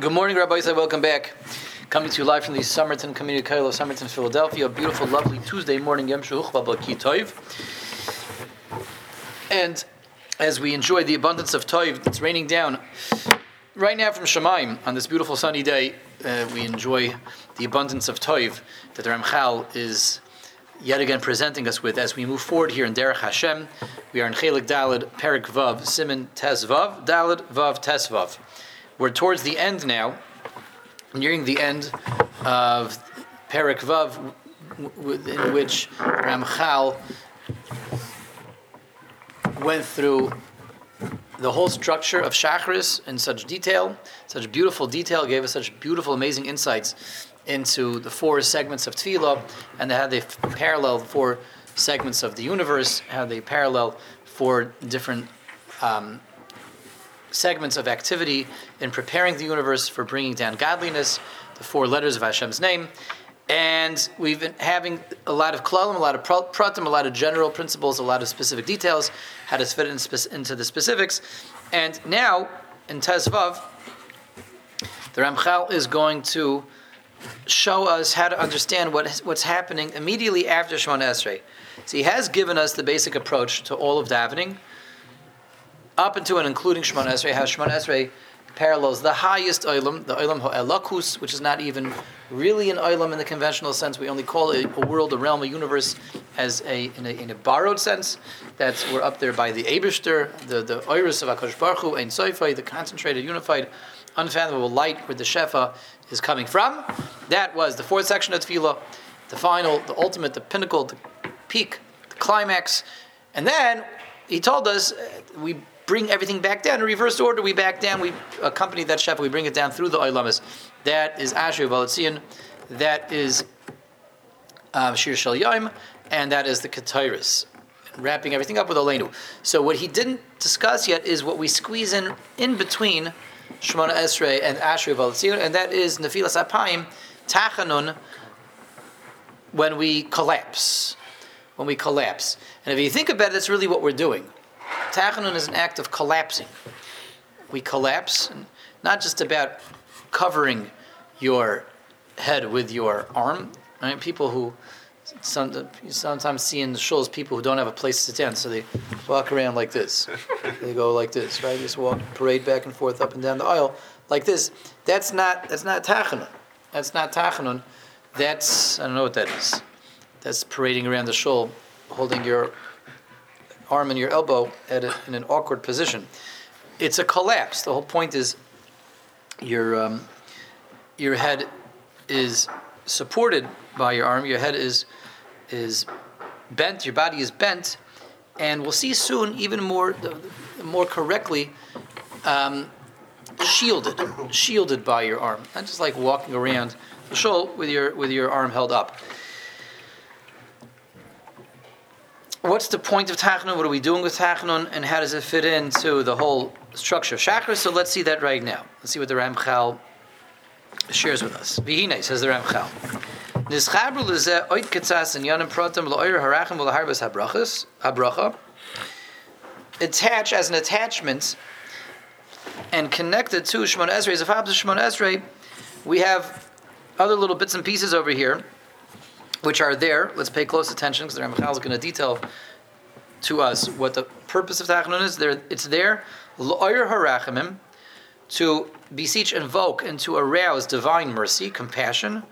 Good morning, Rabbi Isaac. Welcome back. Coming to you live from the Summerton Kehilla of Summerton, Philadelphia. A beautiful, lovely Tuesday morning. And as we enjoy the abundance of Toiv, it's raining down right now from Shemaim on this beautiful sunny day. We enjoy the abundance of Toiv that the Ramchal is yet again presenting us with as we move forward here in Derech Hashem. We are in Chelik Daled, Perik Vav, Siman Tes Vav, Daled Vav Tes Vav. We're towards the end now, nearing the end of Perek Vav, in which Ramchal went through the whole structure of Shacharis in such detail, such beautiful detail, gave us such beautiful, amazing insights into the four segments of Tefillah, and how they parallel four segments of the universe, how they parallel four different segments of activity in preparing the universe for bringing down godliness, the four letters of Hashem's name. And we've been having a lot of klalim, a lot of pratim, a lot of general principles, a lot of specific details, how to fit into the specifics. And now, in Tes Vav, the Ramchal is going to show us how to understand what's happening immediately after Shemona Esrei. So he has given us the basic approach to all of davening, up into and including Shemona Esrei, how Shemona Esrei parallels the highest olam, the olam ha'elakus, which is not even really an olam in the conventional sense. We only call it a world, a realm, a universe, as in a borrowed sense. That's we're up there by the Eibishter, the oiris of HaKadosh Baruch Hu, Ein Sofei, the concentrated, unified, unfathomable light where the Shefa is coming from. That was the fourth section of Tefillah, the final, the ultimate, the pinnacle, the peak, the climax. And then he told us we bring everything back down in reverse order. We back down, we accompany that Shefa, we bring it down through the Olamas. That is Asher V'Altzion, that is Shir Shel Yom, and that is the Ketairis, wrapping everything up with Oleinu. So what he didn't discuss yet is what we squeeze in between Shemona Esrei and Asher V'Altzion, and that is Nefilas HaChaim, Tachanun, when we collapse. When we collapse. And if you think about it, that's really what we're doing. Tachanun is an act of collapsing. We collapse, not just about covering your head with your arm. Right? People who sometimes see in the shuls, people who don't have a place to sit down, so they walk around like this. They go like this, right? They just walk, parade back and forth, up and down the aisle, like this. That's not Tachanun. That's not Tachanun. That's, I don't know what that is. That's parading around the shul, holding your arm and your elbow in an awkward position. It's a collapse. The whole point is your head is supported by your arm. Your head is bent. Your body is bent, and we'll see soon even more correctly shielded by your arm. Not just like walking around the shul with your arm held up. What's the point of Tachanun? What are we doing with Tachanun? And how does it fit into the whole structure of Shacharis? So let's see that right now. Let's see what the Ramchal shares with us. V'hinei, says the Ramchal. Nizchabru l'zeh oid ketzas and yanim pratim l'oir harachim v'l'harbas habracha. Attach as an attachment and connected to Shemona Esrei. As a fab to Shemona Esrei, we have other little bits and pieces over here, which are there. Let's pay close attention, because the Ramchal is going to detail to us what the purpose of Tachanun is. It's there, l'oyer harachimim, to beseech, invoke, and to arouse divine mercy, compassion,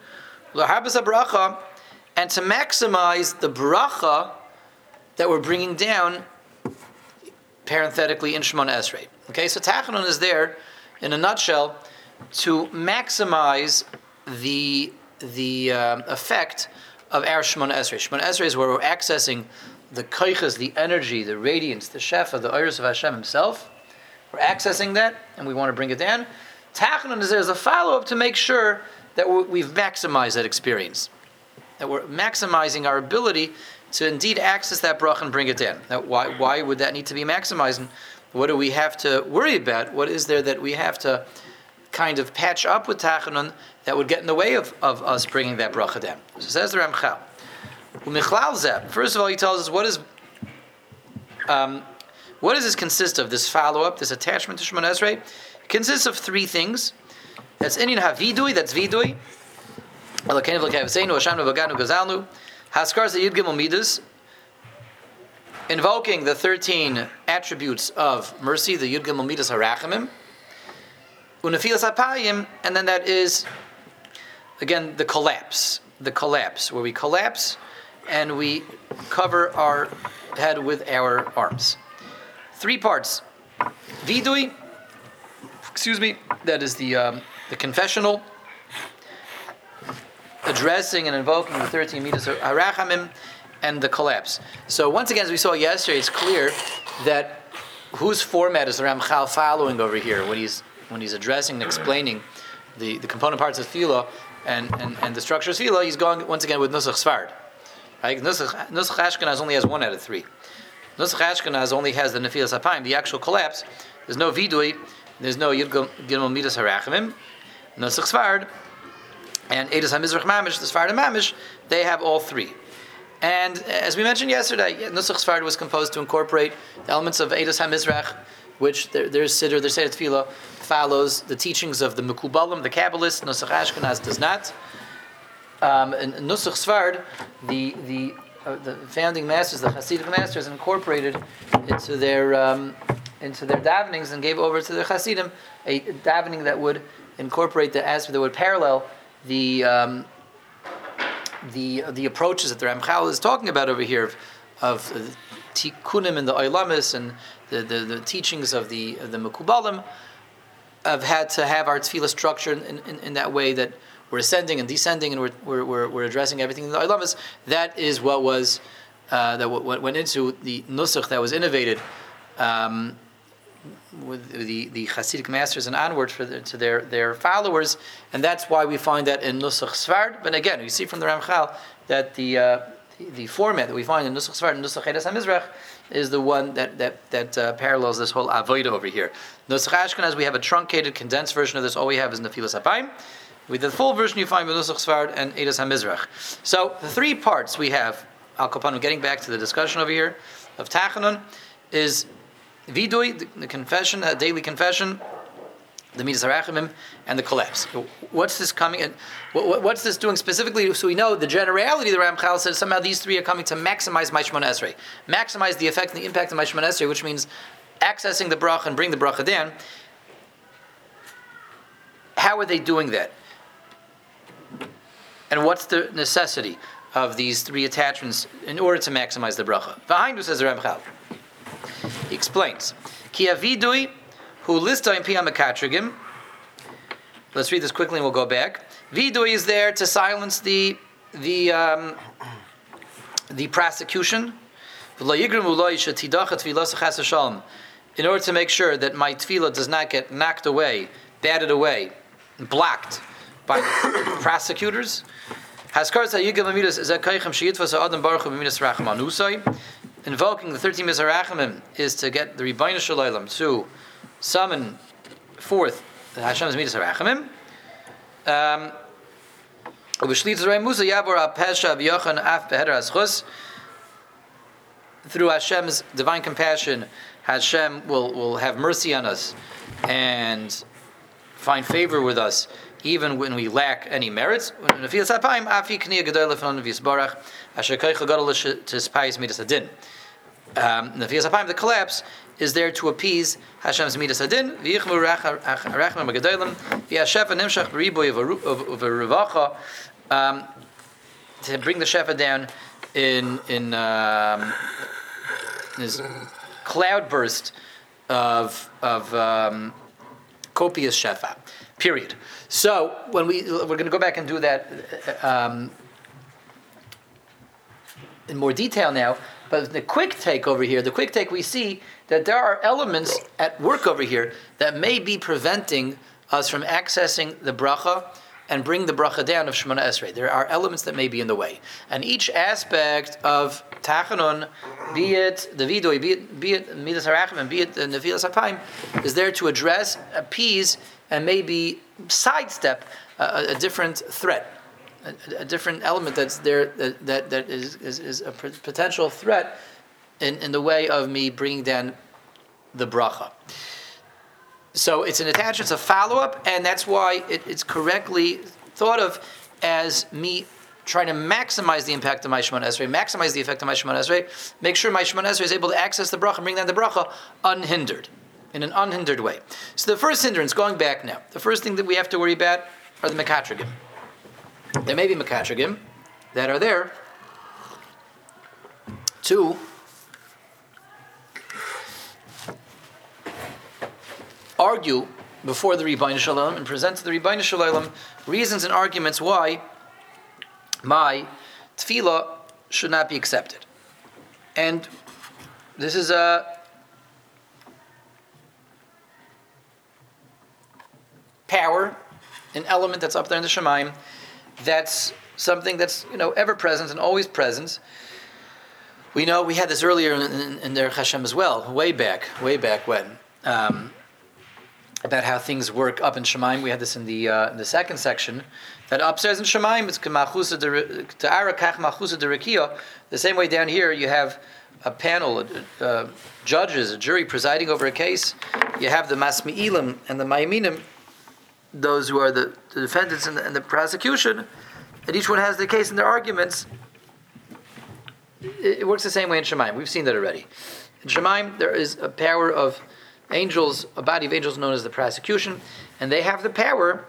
l'harbas habracha, and to maximize the bracha that we're bringing down, parenthetically, in Shemona Esrei. Okay, so Tachanun is there, in a nutshell, to maximize the effect of our Shemona Esrei. Shemona Esrei is where we're accessing the koiches, the energy, the radiance, the shefa, the oros of Hashem himself. We're accessing that, and we want to bring it down. Tachanun is there as a follow-up to make sure that we've maximized that experience, that we're maximizing our ability to indeed access that bracha and bring it down. Now, why would that need to be maximized? And what do we have to worry about? What is there that we have to kind of patch up with Tachanun that would get in the way of us bringing that bracha down? So says the Ramchal. Umichlal zeh. First of all, he tells us what does this consist of? This follow up, this attachment to Shemona Esrei, consists of three things. That's Indian havidui. That's vidui. Elokeinu v'lekeivaseinu Hashem v'ganu gazalnu. Haskars the Yud Gimel Midas. Invoking the 13 attributes of mercy, the Yud Gimel Midas harachimim. Unefilas apayim, and then that is again the collapse. The collapse, where we collapse and we cover our head with our arms. Three parts. Vidui, that is the confessional, addressing and invoking the 13 midas of harachamim, and the collapse. So once again, as we saw yesterday, it's clear that whose format is Ramchal following over here when he's addressing and explaining the component parts of tefillah and the structure of tefillah. He's going once again with nusach sfard. Right? Nusach Ashkenaz only has one out of three. Nusach Ashkenaz only has the nefilas hapayim, the actual collapse. There's no vidui, there's no Yud Gimel Midas harachimim, nusach sfard, and Eidos HaMizrach Mamish, the Sfard and Mamish, they have all three. And as we mentioned yesterday, Nusach Sfard was composed to incorporate the elements of Eidos HaMizrach, which their Siddur, their Seder Tefillah, follows the teachings of the Mekubalim, the Kabbalists. Nusach Ashkenaz does not. And Nusach Sfard, the founding masters, the Hasidic masters, incorporated into their davenings and gave over to the Hasidim a davening that would incorporate the aspect that would parallel the approaches that the Ramchal is talking about over here of tikkunim and the oilamis and the teachings of the mekubalim, of how to have our tefillah structure in that way that we're ascending and descending and we're addressing everything in the oilamis. That is what was that went into the nusach that was innovated with the Hasidic masters and onwards to their followers, and that's why we find that in Nusach Sfard. But again, we see from the Ramchal that the format that we find in Nusach Sfard and Nusach Eidos HaMizrach is the one that parallels this whole avodah over here. Nusach Ashkenaz, we have a truncated, condensed version of this. All we have is Nefilas HaPayim. With the full version, you find with Nusach Sfard and Eidos HaMizrach. So the three parts we have, Al Kapanu, getting back to the discussion over here of Tachanun, is Vidui, the confession, a daily confession, the Midas HaRachamim, and the collapse. What's this coming? And what's this doing specifically? So we know the generality. The Ramchal says somehow these three are coming to maximize my Shemona Esrei, maximize the effect and the impact of my Shemona Esrei, which means accessing the bracha and bring the bracha down. How are they doing that? And what's the necessity of these three attachments in order to maximize the bracha? V'hainu, says the Ramchal. He explains, Ki avidui hu listo in piyam mekatrigim. Let's read this quickly and we'll go back. Vidui is there to silence the prosecution, in order to make sure that my tefillah does not get knocked away, batted away, blocked by the prosecutors. Invoking the 13 Midas HaRachamim is to get the Ribbono Shel Olam to summon forth Hashem's Midas HaRachamim. Through Hashem's divine compassion, Hashem will have mercy on us and find favor with us, even when we lack any merits. The collapse is there to appease Hashem's midas hadin, to bring the shefa down in this cloudburst of copious shefa. Period. So when we're going to go back and do that in more detail now, but the quick take we see that there are elements at work over here that may be preventing us from accessing the bracha and bring the bracha down of Shemona Esrei. There are elements that may be in the way, and each aspect of Tachanun, be it the vidui, be it Midas HaRachamim, be it the Nefilas HaPayim, is there to address, appease, and maybe sidestep a different threat, a different element that's there that is a potential threat in the way of me bringing down the bracha. So it's an attachment, it's a follow-up, and that's why it's correctly thought of as me trying to maximize the impact of my Shemona Esrei, maximize the effect of my Shemona Esrei, make sure my Shemona Esrei is able to access the bracha and bring down the bracha unhindered, in an unhindered way. So the first hindrance, going back now, the first thing that we have to worry about are the mekatrigim. There may be mekatrigim that are there to argue before the Ribbono Shel Olam and present to the Ribbono Shel Olam reasons and arguments why my tefillah should not be accepted. And this is a power, an element that's up there in the Shemaim, that's something that's, you know, ever-present and always present. We know, we had this earlier in Derech Hashem as well, way back when, about how things work up in Shemaim. We had this in the second section, that upstairs in Shemaim, it's k'machusa de'ara kach machusa de'rakia. The same way down here, you have a panel, judges, a jury presiding over a case. You have the masmi'ilim and the ma'iminim, those who are the defendants and the prosecution, and each one has their case and their arguments. It works the same way in Shemaim. We've seen that already. In Shemaim, there is a power of angels, a body of angels known as the prosecution, and they have the power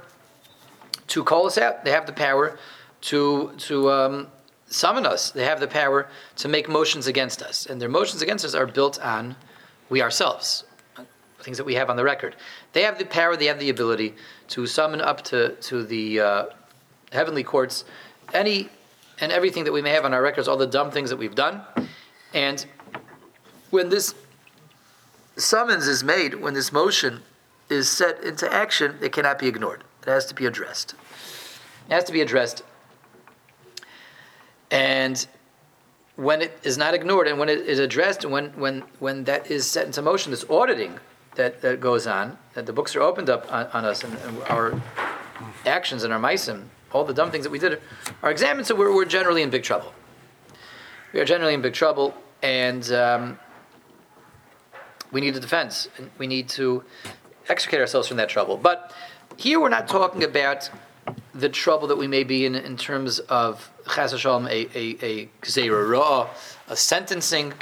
to call us out. They have the power to summon us. They have the power to make motions against us, and their motions against us are built on we ourselves, things that we have on the record. They have the power, they have the ability to summon up to the heavenly courts any and everything that we may have on our records, all the dumb things that we've done. And when this summons is made, when this motion is set into action, it cannot be ignored. It has to be addressed. It has to be addressed. And when it is not ignored and when it is addressed, and when that is set into motion, this auditing that goes on, that the books are opened up on us, and our actions and our meisim, all the dumb things that we did are examined, so we're generally in big trouble. We are generally in big trouble, and we need a defense, and we need to extricate ourselves from that trouble. But here we're not talking about the trouble that we may be in terms of chas v'shalom, a gzeira ra, a sentencing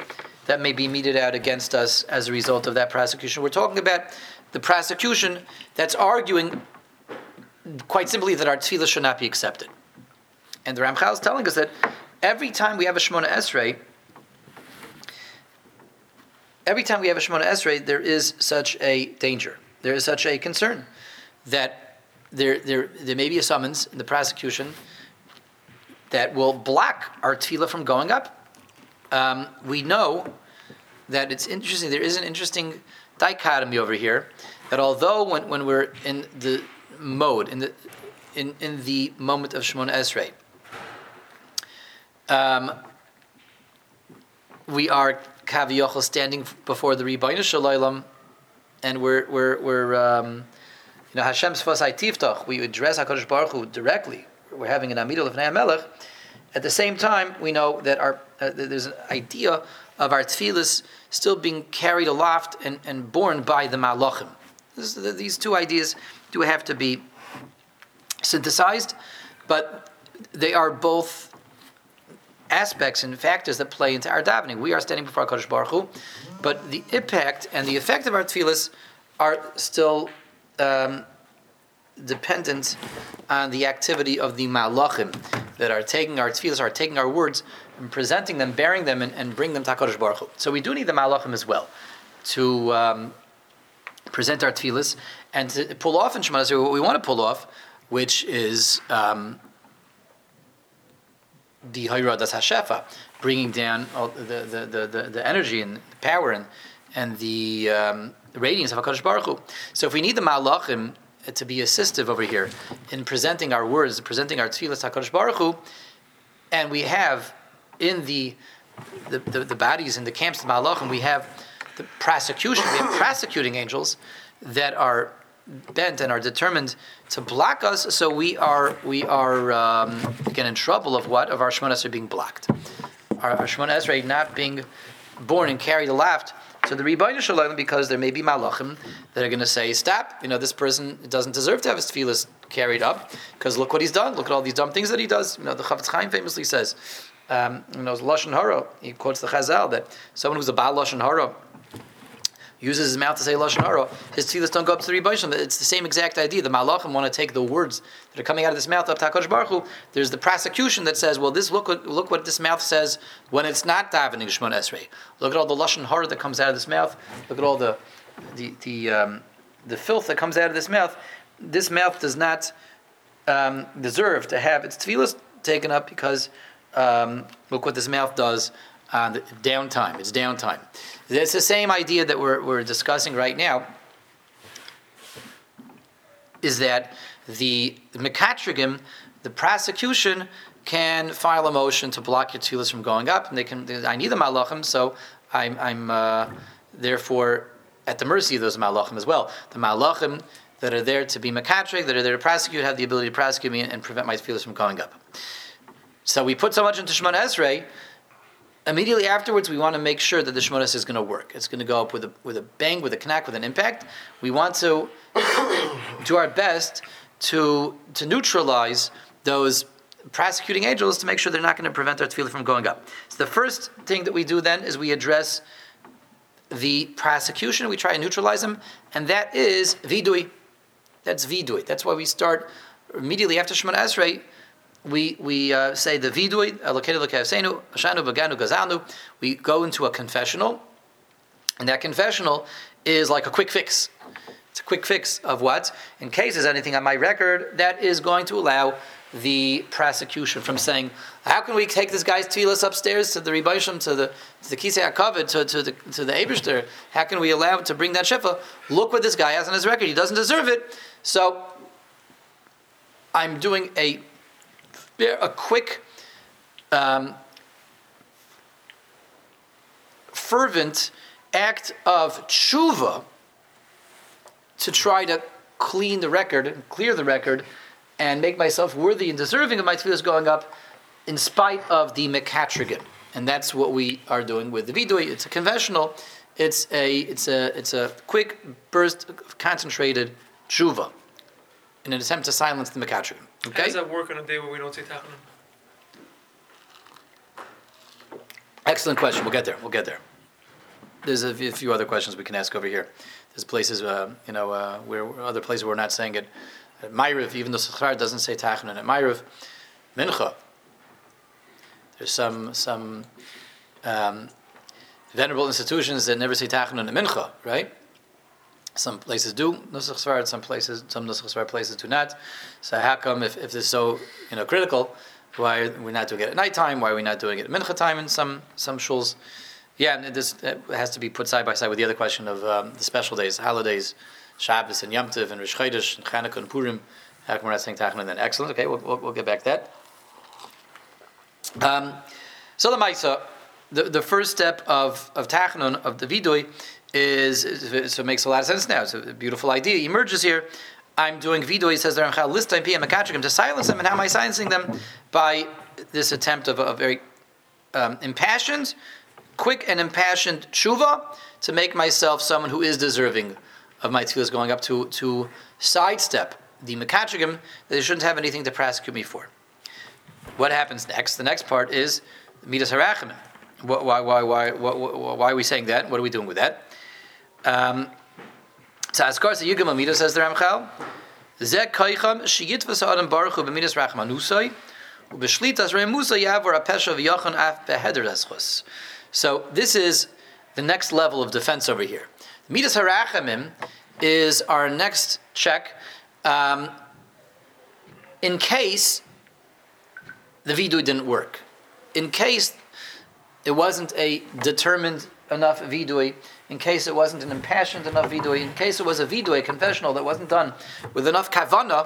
that may be meted out against us as a result of that prosecution. We're talking about the prosecution that's arguing quite simply that our tefillah should not be accepted. And the Ramchal is telling us that every time we have a Shemona Esrei, there is such a danger. There is such a concern that there may be a summons in the prosecution that will block our tefillah from going up. We know that it's interesting. There is an interesting dichotomy over here, that although when we're in the mode, in the moment of Shemona Esrei, we are kaviyochel standing before the Ribbono Shel Olam, and we're Hashem's Sfosai Tiftach. We address Hakadosh Baruch Hu directly. We're having an amida l'fnei hamelech. At the same time, we know that there's an idea of our tefillas still being carried aloft and borne by the malachim. These two ideas do have to be synthesized, but they are both aspects and factors that play into our davening. We are standing before HaKadosh Baruch Hu, but the impact and the effect of our tefillas are still dependent on the activity of the malachim that are taking our tefillas, are taking our words and presenting them, bearing them, and bring them to HaKadosh Baruch Hu. So we do need the malachim as well to present our tefillas and to pull off in Shemona Esrei what we want to pull off, which is the Hayradas HaShefa, bringing down all the energy and the power and the radiance of HaKadosh Baruch Hu. So if we need the malachim to be assistive over here in presenting our words, presenting our tefillas to HaKadosh Baruch Hu, and we have in the bodies, in the camps of Malachim, we have the prosecution, we have prosecuting angels that are bent and are determined to block us, so we are again in trouble of what? Of our Shemona Esrei being blocked. Our Shemona Esrei not being born and carried aloft to the Ribbono Shel Olam, because there may be malachim that are going to say, stop, this person doesn't deserve to have his tefillas carried up, because look what he's done. Look at all these dumb things that he does. The Chavetz Chaim famously says, Lashon Hara, he quotes the Chazal, that someone who's a Baal Lashon Hara uses his mouth to say Lashon Hara, his tefillas don't go up to the Ribbono Shel Olam. It's the same exact idea. The malachim want to take the words that are coming out of this mouth up to HaKadosh Baruch Hu. There's the prosecution that says, look what this mouth says when it's not davening Shemona Esrei. Look at all the Lashon Hara that comes out of this mouth. Look at all the filth that comes out of this mouth. This mouth does not deserve to have its tefillas taken up because look what this mouth does on the downtime. It's downtime. It's the same idea that we're discussing right now, is that the mekatrigim, the prosecution, can file a motion to block your tefillas from going up, and I need the malachim, so I'm therefore at the mercy of those malachim as well. The malachim that are there to be mekatrig, that are there to prosecute, have the ability to prosecute me and prevent my tefillas from going up. So we put so much into Shemona Esrei. Immediately afterwards, we want to make sure that the Shemona Esrei is going to work. It's going to go up with a bang, with a knack, with an impact. We want to do our best to neutralize those prosecuting angels to make sure they're not going to prevent our tefillah from going up. So the first thing that we do then is we address the prosecution. We try and neutralize them, and that is vidui. That's vidui. That's why we start immediately after Shemona Esrei. We say the vidui, Elokeinu Elokei Avseinu, Ashanu B'ganu Gazalnu. We go into a confessional, and that confessional is like a quick fix. It's a quick fix of what? In case there's anything on my record that is going to allow the prosecution from saying, how can we take this guy's tefillas upstairs to the Ribbono Shel Olam, to the Kisei HaKavod, to the Eibushter? How can we allow him to bring that shefa? Look what this guy has on his record. He doesn't deserve it. So I'm doing a quick, fervent act of tshuva to try to clean the record and clear the record and make myself worthy and deserving of my tefillas going up in spite of the mekatrigan. And that's what we are doing with the vidui. It's a confessional. It's a quick burst of concentrated tshuva in an attempt to silence the mekatrigan. Okay? How does that work on a day where we don't say Tachanun? Excellent question. We'll get there. There's a few other questions we can ask over here. There's places, where other places we're not saying it. At Ma'ariv, even though Sechrar doesn't say Tachanun, at Ma'ariv, Mincha, there's some venerable institutions that never say Tachanun at Mincha, right? Some places do Nusach Sfarad, some Nusach Sfarad places do not. So how come if this is so critical, why are we not doing it at nighttime? Why are we not doing it at mincha time in some shuls? Yeah, and this has to be put side by side with the other question of the special days, holidays, Shabbos and Yom Tov and Rosh Chodesh and Chanukah and Purim. How come we're not saying Tachanun then? Excellent. Okay, we'll get back to that. So the Maisa, the first step of Tachanun, of the vidui, so it makes a lot of sense now. It's a beautiful idea. He emerges here. I'm doing vidui. He says there on Ramchal, listam pi mekatrigim, to silence them. And how am I silencing them? By this attempt of a very impassioned, quick and impassioned tshuva to make myself someone who is deserving of my tefillas going up, to sidestep the mekatrigim, that they shouldn't have anything to prosecute me for. What happens next? The next part is midas harachamim. Why are we saying that? What are we doing with that? So Askarsa Yigam Amida, says the Ramchal, Zek Kaicham Shiyitva Adam Baruchu B'midas Rachmanusai Ubishlitas Remusa Yavor Apesha Vyachan Af Behedr Eschus. So this is the next level of defense over here. Midas Harachamim is our next check in case the vidui didn't work. In case it wasn't a determined enough vidui, in case it wasn't an impassioned enough vidui, in case it was a vidui, a confessional that wasn't done with enough kavana,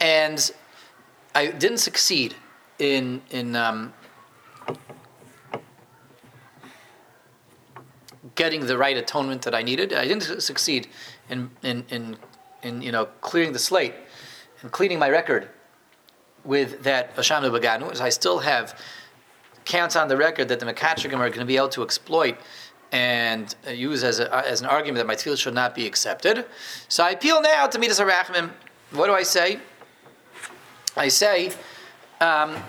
and I didn't succeed in getting the right atonement that I needed. I didn't succeed in clearing the slate and cleaning my record with that Asham Baganu, as I still have counts on the record that the mekatrigim are going to be able to exploit and use as an argument that my tefillah should not be accepted. So I appeal now to Midas HaRachmim. What do I say? I say, Ribono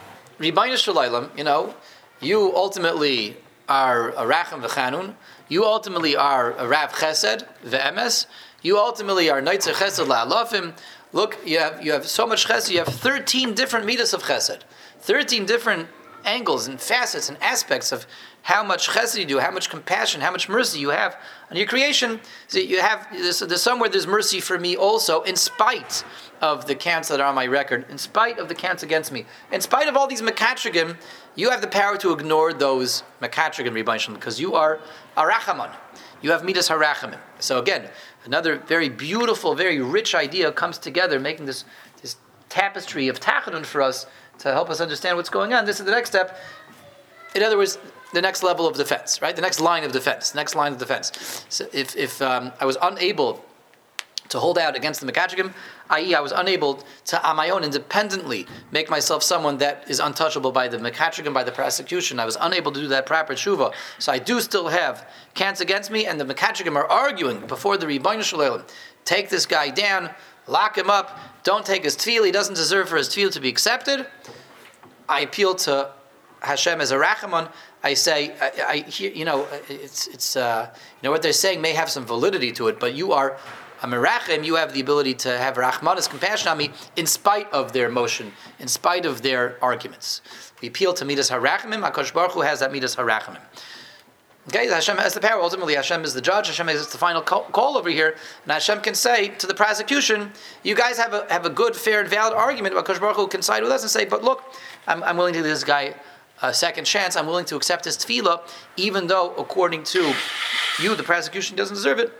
Shel Olam, you know, you ultimately are a Racham v'Chanun. You ultimately are a Rav Chesed v'Emes. You ultimately are Neitzach Chesed la'alafim. Look, you have so much Chesed. You have 13 different midas of Chesed, 13 different angles and facets and aspects of how much Chesed you do, how much compassion, how much mercy you have on your creation. So you have there's somewhere there's mercy for me also, in spite of the counts that are on my record, in spite of the counts against me, in spite of all these mekatrigim. You have the power to ignore those mekatrigim, Ribono Shel Olam, because you are Arachamon. You have Midas HaRachamim. So again, another very beautiful, very rich idea comes together, making this tapestry of Tachanun for us to help us understand what's going on. This is the next step. In other words, the next level of defense, right? The next line of defense. So if I was unable to hold out against the Mekatrigim, i.e. I was unable to, on my own, independently make myself someone that is untouchable by the Mekatrigim, by the prosecution. I was unable to do that proper tshuva. So I do still have counts against me, and the Mekatrigim are arguing before the Ribono Shel Olam, take this guy down, lock him up, don't take his tefillah, he doesn't deserve for his tefillah to be accepted. I appeal to Hashem as a Rachamon. I say, it's what they're saying may have some validity to it, but you are a merachim, you have the ability to have rachmanis, compassion on me, in spite of their motion, in spite of their arguments. We appeal to Midas HaRachimim. HaKadosh Baruch Hu has that Midas HaRachimim. Okay, Hashem has the power. Ultimately, Hashem is the judge. Hashem has the final call over here, and Hashem can say to the prosecution, "You guys have a good, fair, and valid argument." HaKadosh Baruch Hu can side with us and say, "But look, I'm willing to give this guy a second chance. I'm willing to accept his tefillah, even though, according to you, the prosecution doesn't deserve it.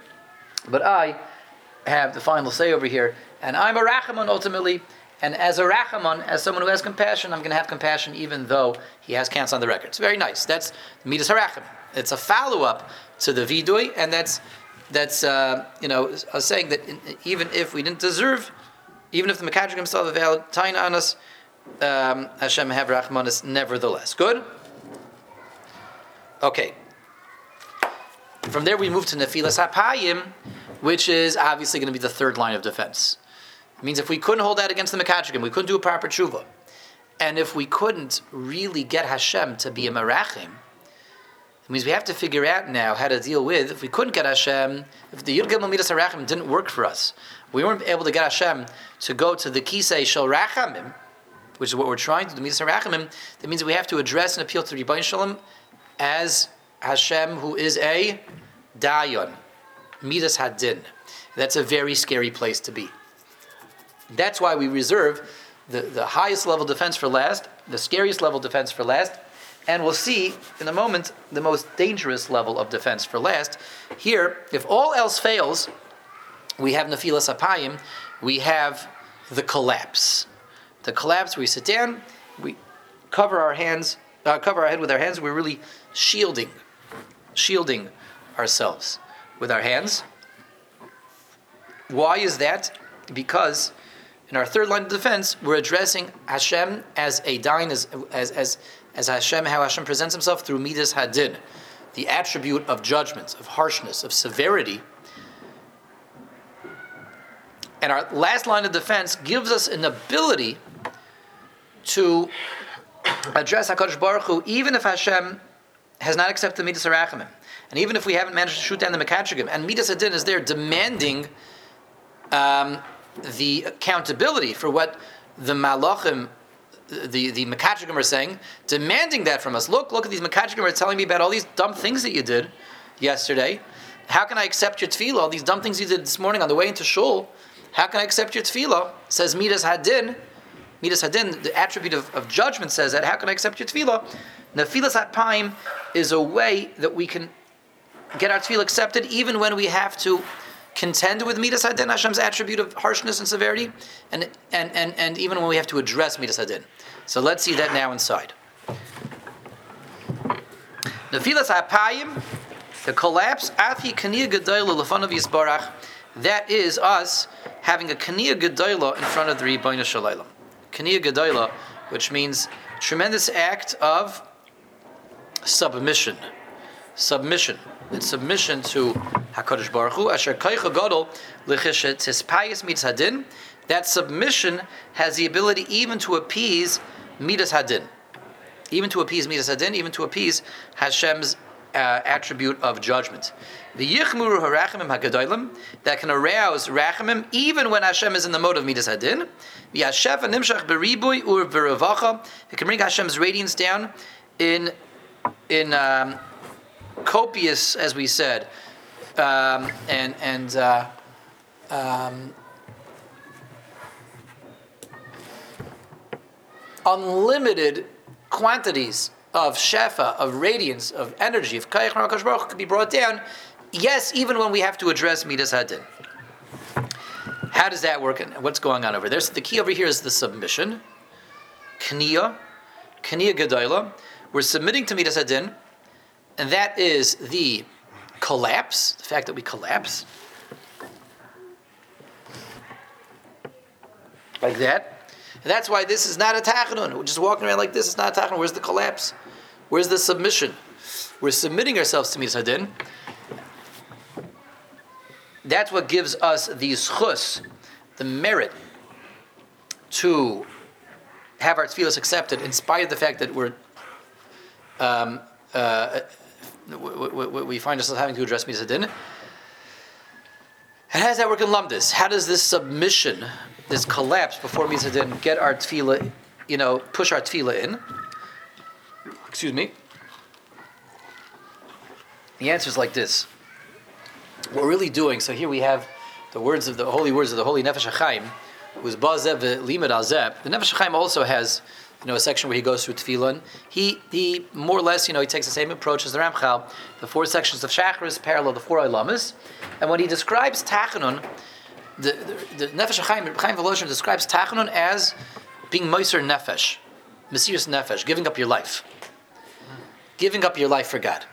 But I have the final say over here, and I'm a Rachamon ultimately, and as a Rachamon, as someone who has compassion, I'm going to have compassion even though he has counts on the record." It's very nice. That's Midas HaRachim. It's a follow-up to the Vidui, and that's a saying that even if we didn't deserve, even if the Mekatrigim himself have a valid tain on us, Hashem have Rachmanis nevertheless. Good? Okay. From there we move to Nefilas HaPayim, which is obviously going to be the third line of defense. It means if we couldn't hold out against the Mekatrigim, we couldn't do a proper tshuva, and if we couldn't really get Hashem to be a merachim, it means we have to figure out now how to deal with, if we couldn't get Hashem, if the Yud Gimel Midas HaRachim didn't work for us, we weren't able to get Hashem to go to the Kisei Shel Rachamim, which is what we're trying to do, Midas HaRachimim, that means we have to address and appeal to Ribono Shel Olam as Hashem, who is a Dayan, Midas HaDin. That's a very scary place to be. That's why we reserve the highest level defense for last, the scariest level defense for last, and we'll see in a moment the most dangerous level of defense for last. Here, if all else fails, we have Nefilas HaPayim, we have the collapse. The collapse, we sit down, we cover our head with our hands, we're really shielding ourselves with our hands. Why is that? Because in our third line of defense, we're addressing Hashem as a Dayan, as Hashem, how Hashem presents himself through Midas HaDin, the attribute of judgments, of harshness, of severity. And our last line of defense gives us an ability to address HaKadosh Baruch Hu, even if Hashem has not accepted Midas HaRachimim, and even if we haven't managed to shoot down the Mekatrigim, and Midas HaDin is there demanding the accountability for what the Malachim, the Mekatrigim are saying, demanding that from us. Look at these Mekatrigim are telling me about all these dumb things that you did yesterday. How can I accept your tefillah, all these dumb things you did this morning on the way into shul? How can I accept your tefillah? Says Midas HaDin. Midas HaDin, the attribute of judgment, says that. How can I accept your tefillah? Nefilas HaPayim is a way that we can get our tefillah accepted even when we have to contend with Midas HaDin, Hashem's attribute of harshness and severity, and even when we have to address Midas HaDin. So let's see that now inside. Nefilas HaPayim, the collapse, Afi Kaniya Gedoyla Lefanav Yisbarach, that is us having a Kaniya Gedoyla in front of the Ribono Shel Olam. Kaniya Gedoyla, which means tremendous act of submission. it's submission to HaKadosh Baruch Hu, Asher Koicha Gadol L'Chishet Tispayis Midas Hadin. That submission has the ability even to appease Midas Hadin, even to appease Hashem's attribute of judgment. The Yichmuru HaRachamim HaGadolim, that can arouse Rachamim even when Hashem is in the mode of Midas Hadin. The Yashef HaNimshach B'Ribui Ur V'Ravacha, it can bring Hashem's radiance down in copious, as we said, and unlimited quantities of shefa, of radiance, of energy, of kayach HaKadosh Baruch Hu can be brought down, yes, even when we have to address Midas Hadin. How does that work and what's going on over there? So the key over here is the submission. Kniya Gedola. We're submitting to Midas Hadin, and that is the collapse, the fact that we collapse. Like that. And that's why this is not a Tachanun. We're just walking around like this, it's not a Tachanun. Where's the collapse? Where's the submission? We're submitting ourselves to Midas Hadin. That's what gives us the zchus, the merit to have our tefillos accepted, in spite of the fact that we're we find ourselves having to address Midas Hadin. And how does that work in Lamdas? How does this submission, this collapse before Midas Hadin, get our tefillah, push our tefillah in? Excuse me. The answer is like this. What we're really doing, so here we have the holy words of the Nefesh HaChaim, who's Bazev Limad Azeb. The Nefesh HaChaim also has a section where he goes through Tefillin. He more or less, he takes the same approach as the Ramchal. The four sections of Shacharis parallel the four Ilamas. And when he describes Tachanun, the Nefesh HaChaim, Chaim Voloshin, describes Tachanun as being Moser Nefesh, Mesiris Nefesh, giving up your life. Giving up your life for God.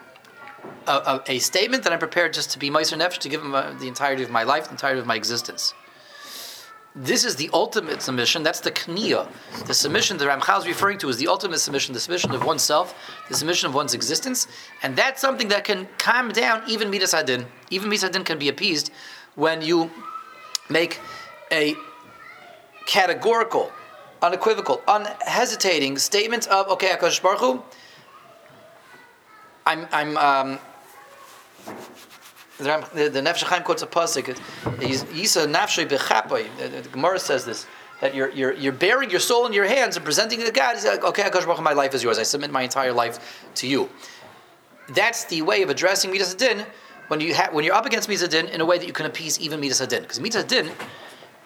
A statement that I'm prepared just to be Moser Nefesh, to give him the entirety of my life, the entirety of my existence. This is the ultimate submission. That's the kniya. The submission that Ramchal is referring to is the ultimate submission, the submission of oneself, the submission of one's existence. And that's something that can calm down even Midas Hadin. Even Midas Hadin can be appeased when you make a categorical, unequivocal, unhesitating statement of, okay, HaKadosh Baruch Hu, I'm The Nefesh HaChaim quotes a pasuk. Yisa nafshay b'chapay. The Gemara says this, that you're bearing your soul in your hands and presenting it to God. He's like, okay, HaKadosh Baruch Hu, my life is yours. I submit my entire life to you. That's the way of addressing Midas Hadin when you're up against Midas Hadin in a way that you can appease even Midas Hadin, because Midas Hadin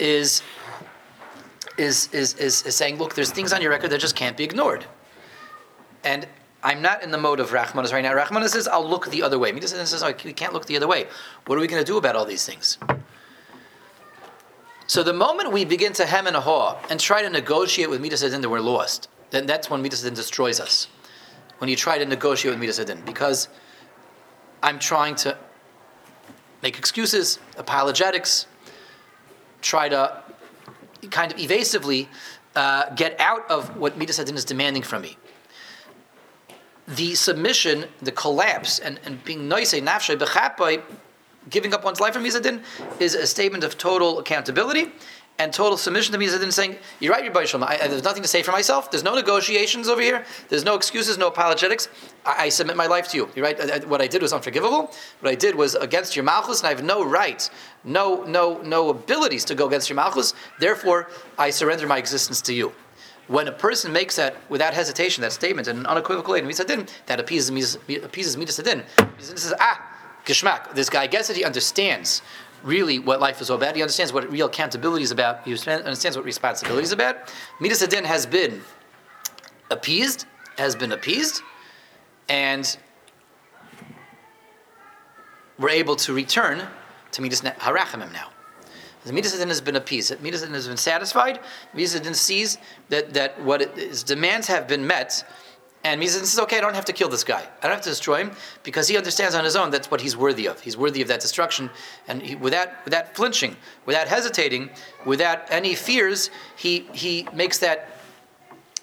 is saying, look, there's things on your record that just can't be ignored, and I'm not in the mode of Rachmanis right now. Rachmanis says, I'll look the other way. Midas Hadin says, we can't look the other way. What are we going to do about all these things? So the moment we begin to hem and haw and try to negotiate with Midas Hadin, then we're lost. Then that's when Midas Hadin destroys us. When you try to negotiate with Midas Hadin, because I'm trying to make excuses, apologetics, try to kind of evasively get out of what Midas Hadin is demanding from me. The submission, the collapse, and being noisei nafshay b'chapay, giving up one's life for Midas Hadin, is a statement of total accountability and total submission to Midas Hadin, saying, you're right, Rabbi Isaac, there's nothing to say for myself. There's no negotiations over here. There's no excuses, no apologetics. I submit my life to you. You're right. What I did was unforgivable. What I did was against your malchus, and I have no right, no abilities to go against your malchus. Therefore, I surrender my existence to you. When a person makes that without hesitation, that statement, in an unequivocal way, that appeases Midas Hadin. Midas Hadin says, Geshmak, this guy gets it, he understands really what life is all about, he understands what real accountability is about, he understands what responsibility is about. Midas Hadin has been appeased, and we're able to return to Midas HaRachamim now. The Midas Hadin has been appeased. Midas Hadin has been satisfied. Midas Hadin sees that what his demands have been met, and Midas Hadin says, okay, I don't have to kill this guy. I don't have to destroy him, because he understands on his own that's what he's worthy of. He's worthy of that destruction, and he, without flinching, without hesitating, without any fears, he makes that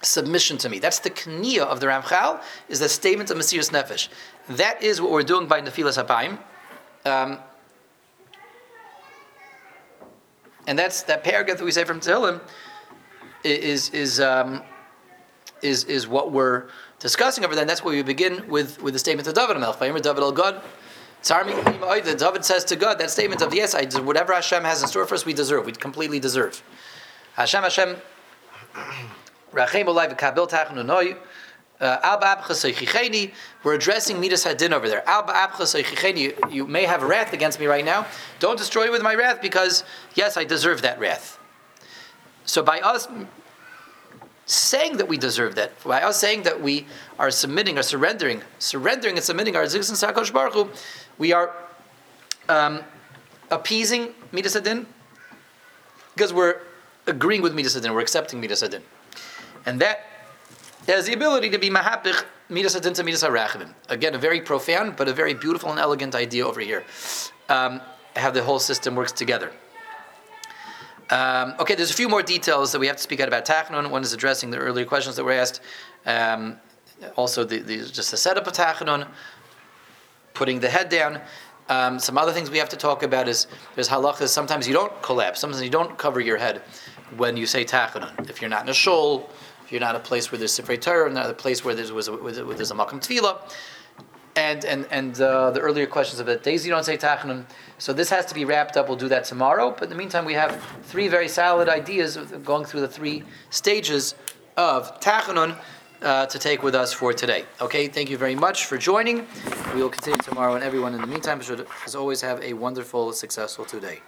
submission to me. That's the kniya of the Ramchal, is the statement of Mesiras Nefesh. That is what we're doing by Nefilas HaChaim. And that's that paragraph that we say from Tehillim is what we're discussing over there. And that's where we begin with the statement of David HaMelech. Vayomer David El God. David says to God, that statement of, yes, I deserve whatever Hashem has in store for us, we deserve. We completely deserve. Hashem, we're addressing Midas Hadin over there. You may have wrath against me right now. Don't destroy me with my wrath, because yes, I deserve that wrath. So by us saying that we deserve that, by us saying that we are submitting or surrendering and submitting our existence to HaKadosh Baruch Hu, we are appeasing Midas Hadin, because we're agreeing with Midas Hadin, we're accepting Midas Hadin. And that has the ability to be mahapich midas hadin to midas harachamim. Again, a very profound, but a very beautiful and elegant idea over here. How the whole system works together. Okay, there's a few more details that we have to speak out about Tachanun. One is addressing the earlier questions that were asked. Also, just the setup of Tachanun, putting the head down. Some other things we have to talk about is there's halachas. Sometimes you don't collapse. Sometimes you don't cover your head when you say Tachanun. If you're not in a shul, if you're not a place where there's Sifrei Torah, not a place where there's a Makom Tefillah, and the earlier questions about days you don't say Tachanun. So this has to be wrapped up. We'll do that tomorrow. But in the meantime, we have three very solid ideas going through the three stages of Tachanun to take with us for today. Okay, thank you very much for joining. We will continue tomorrow, and everyone in the meantime should, as always, have a wonderful, successful today.